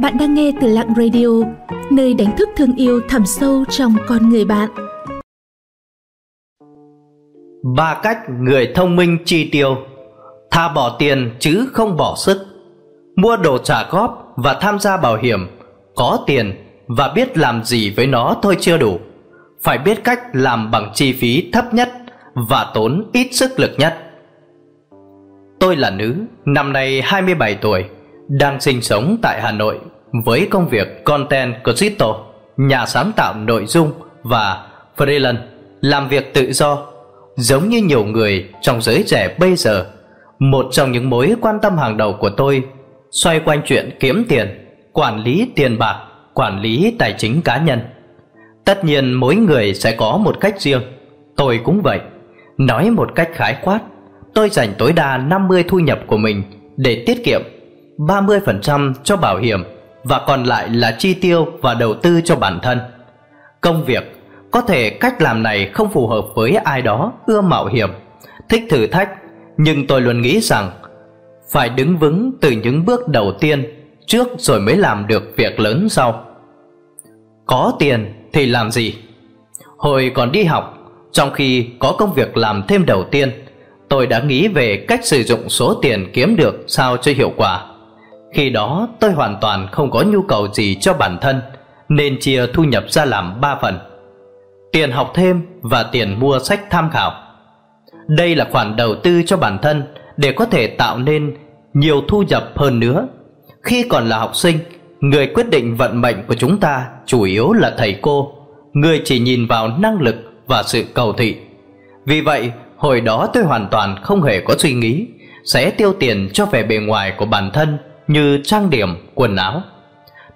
Bạn đang nghe từ Lặng Radio, nơi đánh thức thương yêu thẳm sâu trong con người bạn. 3 cách người thông minh chi tiêu. Thà bỏ tiền chứ không bỏ sức. Mua đồ trả góp và tham gia bảo hiểm. Có tiền và biết làm gì với nó thôi chưa đủ. Phải biết cách làm bằng chi phí thấp nhất và tốn ít sức lực nhất. Tôi là nữ, năm nay 27 tuổi, đang sinh sống tại Hà Nội với công việc content creator, nhà sáng tạo nội dung và freelance, làm việc tự do. Giống như nhiều người trong giới trẻ bây giờ, một trong những mối quan tâm hàng đầu của tôi xoay quanh chuyện kiếm tiền, quản lý tiền bạc, quản lý tài chính cá nhân. Tất nhiên mỗi người sẽ có một cách riêng, tôi cũng vậy. Nói một cách khái quát, tôi dành tối đa 50% thu nhập của mình để tiết kiệm, 30% cho bảo hiểm và còn lại là chi tiêu và đầu tư cho bản thân. Công việc, có thể cách làm này không phù hợp với ai đó ưa mạo hiểm, thích thử thách, nhưng tôi luôn nghĩ rằng phải đứng vững từ những bước đầu tiên trước rồi mới làm được việc lớn sau. Có tiền thì làm gì? Hồi còn đi học, trong khi có công việc làm thêm đầu tiên, tôi đã nghĩ về cách sử dụng số tiền kiếm được sao cho hiệu quả. Khi đó tôi hoàn toàn không có nhu cầu gì cho bản thân, nên chia thu nhập ra làm 3 phần: tiền học thêm và tiền mua sách tham khảo. Đây là khoản đầu tư cho bản thân để có thể tạo nên nhiều thu nhập hơn nữa. Khi còn là học sinh, người quyết định vận mệnh của chúng ta chủ yếu là thầy cô, người chỉ nhìn vào năng lực và sự cầu thị. Vì vậy, hồi đó tôi hoàn toàn không hề có suy nghĩ sẽ tiêu tiền cho vẻ bề ngoài của bản thân như trang điểm, quần áo.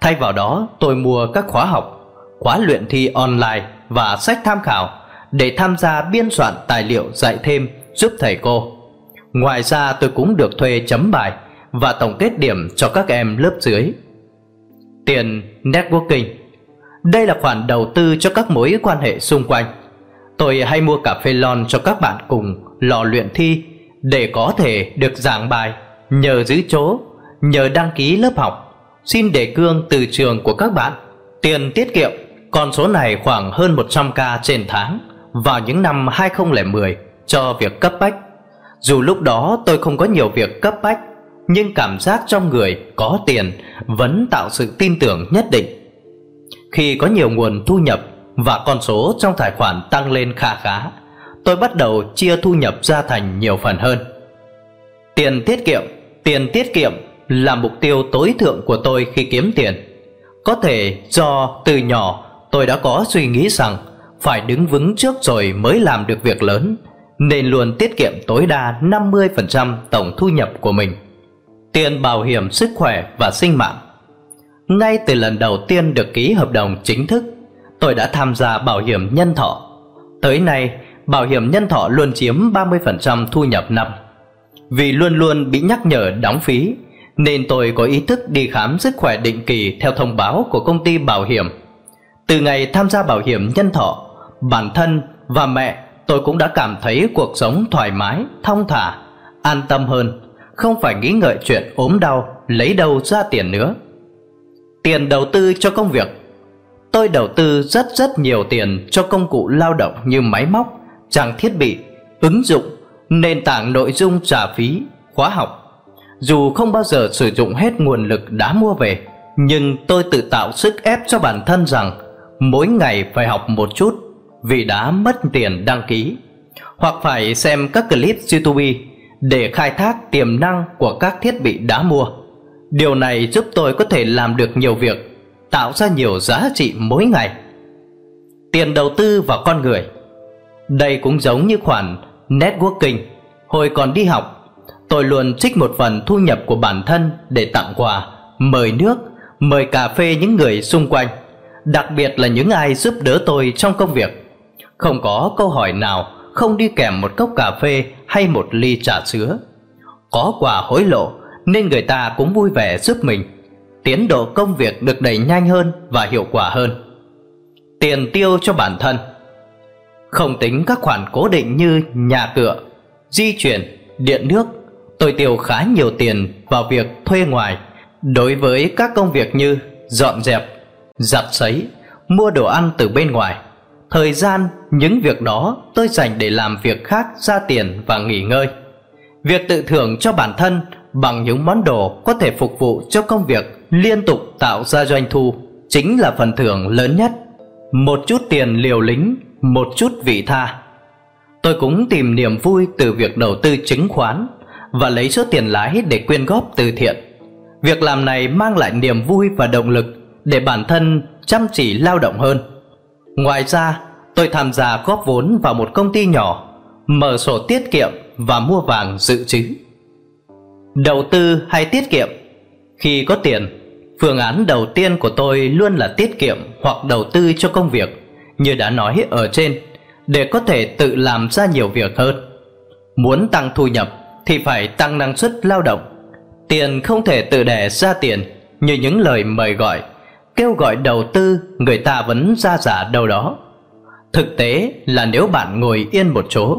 Thay vào đó, tôi mua các khóa học, khóa luyện thi online và sách tham khảo để tham gia biên soạn tài liệu dạy thêm giúp thầy cô. Ngoài ra, tôi cũng được thuê chấm bài và tổng kết điểm cho các em lớp dưới. Tiền networking. Đây là khoản đầu tư cho các mối quan hệ xung quanh. Tôi hay mua cà phê lon cho các bạn cùng lò luyện thi để có thể được giảng bài, nhờ giữ chỗ, nhờ đăng ký lớp học, xin đề cương từ trường của các bạn. Tiền tiết kiệm, con số này khoảng hơn 100k trên tháng vào những năm 2010 cho việc cấp bách. Dù lúc đó tôi không có nhiều việc cấp bách, nhưng cảm giác trong người có tiền vẫn tạo sự tin tưởng nhất định. Khi có nhiều nguồn thu nhập và con số trong tài khoản tăng lên kha khá, tôi bắt đầu chia thu nhập ra thành nhiều phần hơn. Tiền tiết kiệm là mục tiêu tối thượng của tôi khi kiếm tiền. Có thể do từ nhỏ tôi đã có suy nghĩ rằng phải đứng vững trước rồi mới làm được việc lớn, nên luôn tiết kiệm tối đa 50% tổng thu nhập của mình. Tiền bảo hiểm sức khỏe và sinh mạng. Ngay từ lần đầu tiên được ký hợp đồng chính thức, tôi đã tham gia bảo hiểm nhân thọ. Tới nay, bảo hiểm nhân thọ luôn chiếm 30% thu nhập năm. Vì luôn luôn bị nhắc nhở đóng phí, nên tôi có ý thức đi khám sức khỏe định kỳ theo thông báo của công ty bảo hiểm. Từ ngày tham gia bảo hiểm nhân thọ, bản thân và mẹ tôi cũng đã cảm thấy cuộc sống thoải mái, thong thả, an tâm hơn, không phải nghĩ ngợi chuyện ốm đau lấy đâu ra tiền nữa. Tiền đầu tư cho công việc. Tôi đầu tư rất nhiều tiền cho công cụ lao động như máy móc, trang thiết bị, ứng dụng, nền tảng nội dung trả phí, khóa học. Dù không bao giờ sử dụng hết nguồn lực đã mua về, nhưng tôi tự tạo sức ép cho bản thân rằng mỗi ngày phải học một chút vì đã mất tiền đăng ký, hoặc phải xem các clip YouTube để khai thác tiềm năng của các thiết bị đã mua. Điều này giúp tôi có thể làm được nhiều việc, tạo ra nhiều giá trị mỗi ngày. Tiền đầu tư vào con người. Đây cũng giống như khoản networking. Hồi còn đi học, tôi luôn trích một phần thu nhập của bản thân để tặng quà, mời nước, mời cà phê những người xung quanh, đặc biệt là những ai giúp đỡ tôi trong công việc. Không có câu hỏi nào không đi kèm một cốc cà phê hay một ly trà sữa. Có quà hối lộ nên người ta cũng vui vẻ giúp mình. Tiến độ công việc được đẩy nhanh hơn và hiệu quả hơn. Tiền tiêu cho bản thân. Không tính các khoản cố định như nhà cửa, di chuyển, điện nước, tôi tiêu khá nhiều tiền vào việc thuê ngoài Đối với các công việc như dọn dẹp, giặt sấy, mua đồ ăn từ bên ngoài, thời gian những việc đó tôi dành để làm việc khác ra tiền và nghỉ ngơi. Việc tự thưởng cho bản thân bằng những món đồ có thể phục vụ cho công việc liên tục tạo ra doanh thu chính là phần thưởng lớn nhất. Một chút tiền liều lĩnh, một chút vị tha. Tôi cũng tìm niềm vui từ việc đầu tư chứng khoán và lấy số tiền lãi để quyên góp từ thiện. Việc làm này mang lại niềm vui và động lực để bản thân chăm chỉ lao động hơn. Ngoài ra, tôi tham gia góp vốn vào một công ty nhỏ, mở sổ tiết kiệm và mua vàng dự trữ. Đầu tư hay tiết kiệm? Khi có tiền, phương án đầu tiên của tôi luôn là tiết kiệm hoặc đầu tư cho công việc, như đã nói ở trên, để có thể tự làm ra nhiều việc hơn. Muốn tăng thu nhập thì phải tăng năng suất lao động. Tiền không thể tự đẻ ra tiền như những lời mời gọi, kêu gọi đầu tư người ta vẫn ra giả đâu đó. Thực tế là nếu bạn ngồi yên một chỗ,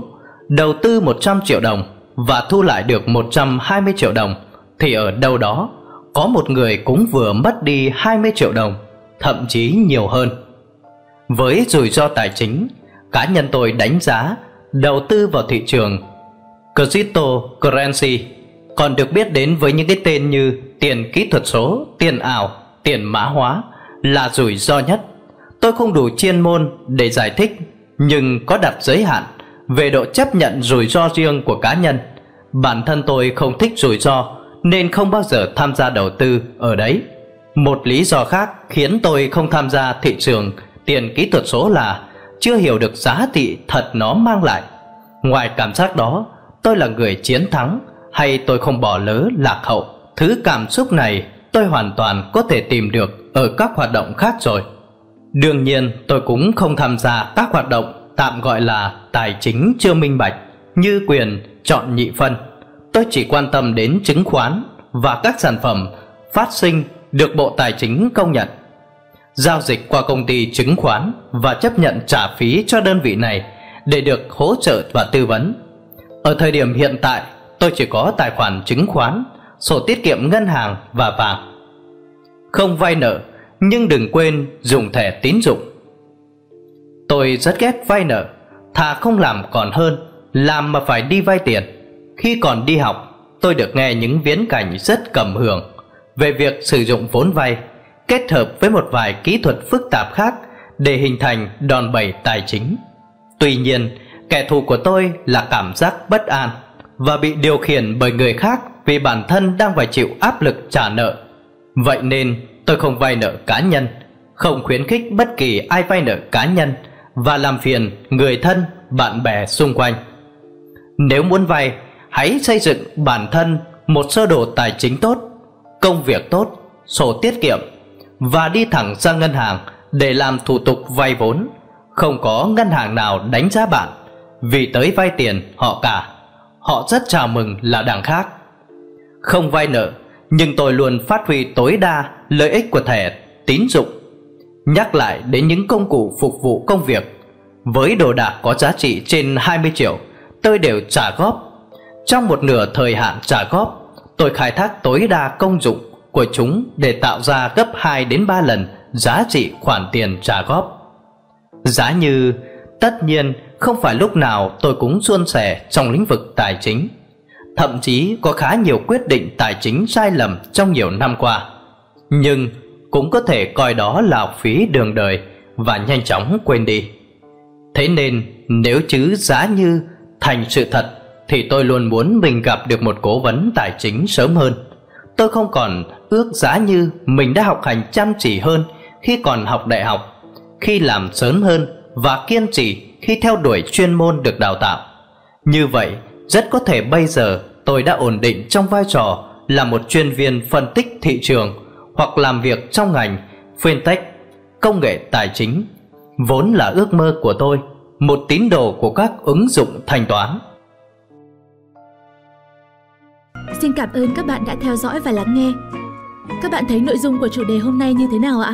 đầu tư 100 triệu đồng và thu lại được 120 triệu đồng thì ở đâu đó có một người cũng vừa mất đi 20 triệu đồng, thậm chí nhiều hơn. Với rủi ro tài chính, cá nhân tôi đánh giá đầu tư vào thị trường cryptocurrency, còn được biết đến với những cái tên như tiền kỹ thuật số, tiền ảo, tiền mã hóa, là rủi ro nhất. Tôi không đủ chuyên môn để giải thích, nhưng có đặt giới hạn về độ chấp nhận rủi ro riêng của cá nhân. Bản thân tôi không thích rủi ro nên không bao giờ tham gia đầu tư ở đấy. Một lý do khác khiến tôi không tham gia thị trường tiền kỹ thuật số là chưa hiểu được giá trị thật nó mang lại. Ngoài cảm giác đó, tôi là người chiến thắng hay tôi không bỏ lỡ lạc hậu. Thứ cảm xúc này tôi hoàn toàn có thể tìm được ở các hoạt động khác rồi. Đương nhiên tôi cũng không tham gia các hoạt động tạm gọi là tài chính chưa minh bạch như quyền chọn nhị phân. Tôi chỉ quan tâm đến chứng khoán và các sản phẩm phát sinh được Bộ Tài chính công nhận. Giao dịch qua công ty chứng khoán và chấp nhận trả phí cho đơn vị này để được hỗ trợ và tư vấn. Ở thời điểm hiện tại, tôi chỉ có tài khoản chứng khoán, sổ tiết kiệm ngân hàng và vàng. Không vay nợ, nhưng đừng quên dùng thẻ tín dụng. Tôi rất ghét vay nợ, thà không làm còn hơn làm mà phải đi vay tiền. Khi còn đi học, tôi được nghe những viễn cảnh rất cầm hưởng về việc sử dụng vốn vay kết hợp với một vài kỹ thuật phức tạp khác để hình thành đòn bẩy tài chính. Tuy nhiên, kẻ thù của tôi là cảm giác bất an và bị điều khiển bởi người khác vì bản thân đang phải chịu áp lực trả nợ. Vậy nên, tôi không vay nợ cá nhân, không khuyến khích bất kỳ ai vay nợ cá nhân và làm phiền người thân, bạn bè xung quanh. Nếu muốn vay, hãy xây dựng bản thân một sơ đồ tài chính tốt, công việc tốt, sổ tiết kiệm và đi thẳng ra ngân hàng để làm thủ tục vay vốn. Không có ngân hàng nào đánh giá bạn vì tới vay tiền họ cả. Họ rất chào mừng là đảng khác. Không vay nợ, nhưng tôi luôn phát huy tối đa lợi ích của thẻ tín dụng. Nhắc lại đến những công cụ phục vụ công việc, với đồ đạc có giá trị trên 20 triệu tôi đều trả góp. Trong một nửa thời hạn trả góp, tôi khai thác tối đa công dụng của chúng để tạo ra gấp 2 đến 3 lần giá trị khoản tiền trả góp. Giá như, tất nhiên không phải lúc nào tôi cũng suôn sẻ trong lĩnh vực tài chính. Thậm chí có khá nhiều quyết định tài chính sai lầm trong nhiều năm qua. Nhưng cũng có thể coi đó là học phí đường đời và nhanh chóng quên đi. Thế nên nếu chữ giá như thành sự thật thì tôi luôn muốn mình gặp được một cố vấn tài chính sớm hơn. Tôi không còn ước giá như mình đã học hành chăm chỉ hơn khi còn học đại học, khi làm sớm hơn và kiên trì khi theo đuổi chuyên môn được đào tạo. Như vậy, rất có thể bây giờ tôi đã ổn định trong vai trò là một chuyên viên phân tích thị trường hoặc làm việc trong ngành fintech, công nghệ tài chính, vốn là ước mơ của tôi, một tín đồ của các ứng dụng thanh toán. Xin cảm ơn các bạn đã theo dõi và lắng nghe. Các bạn thấy nội dung của chủ đề hôm nay như thế nào ạ?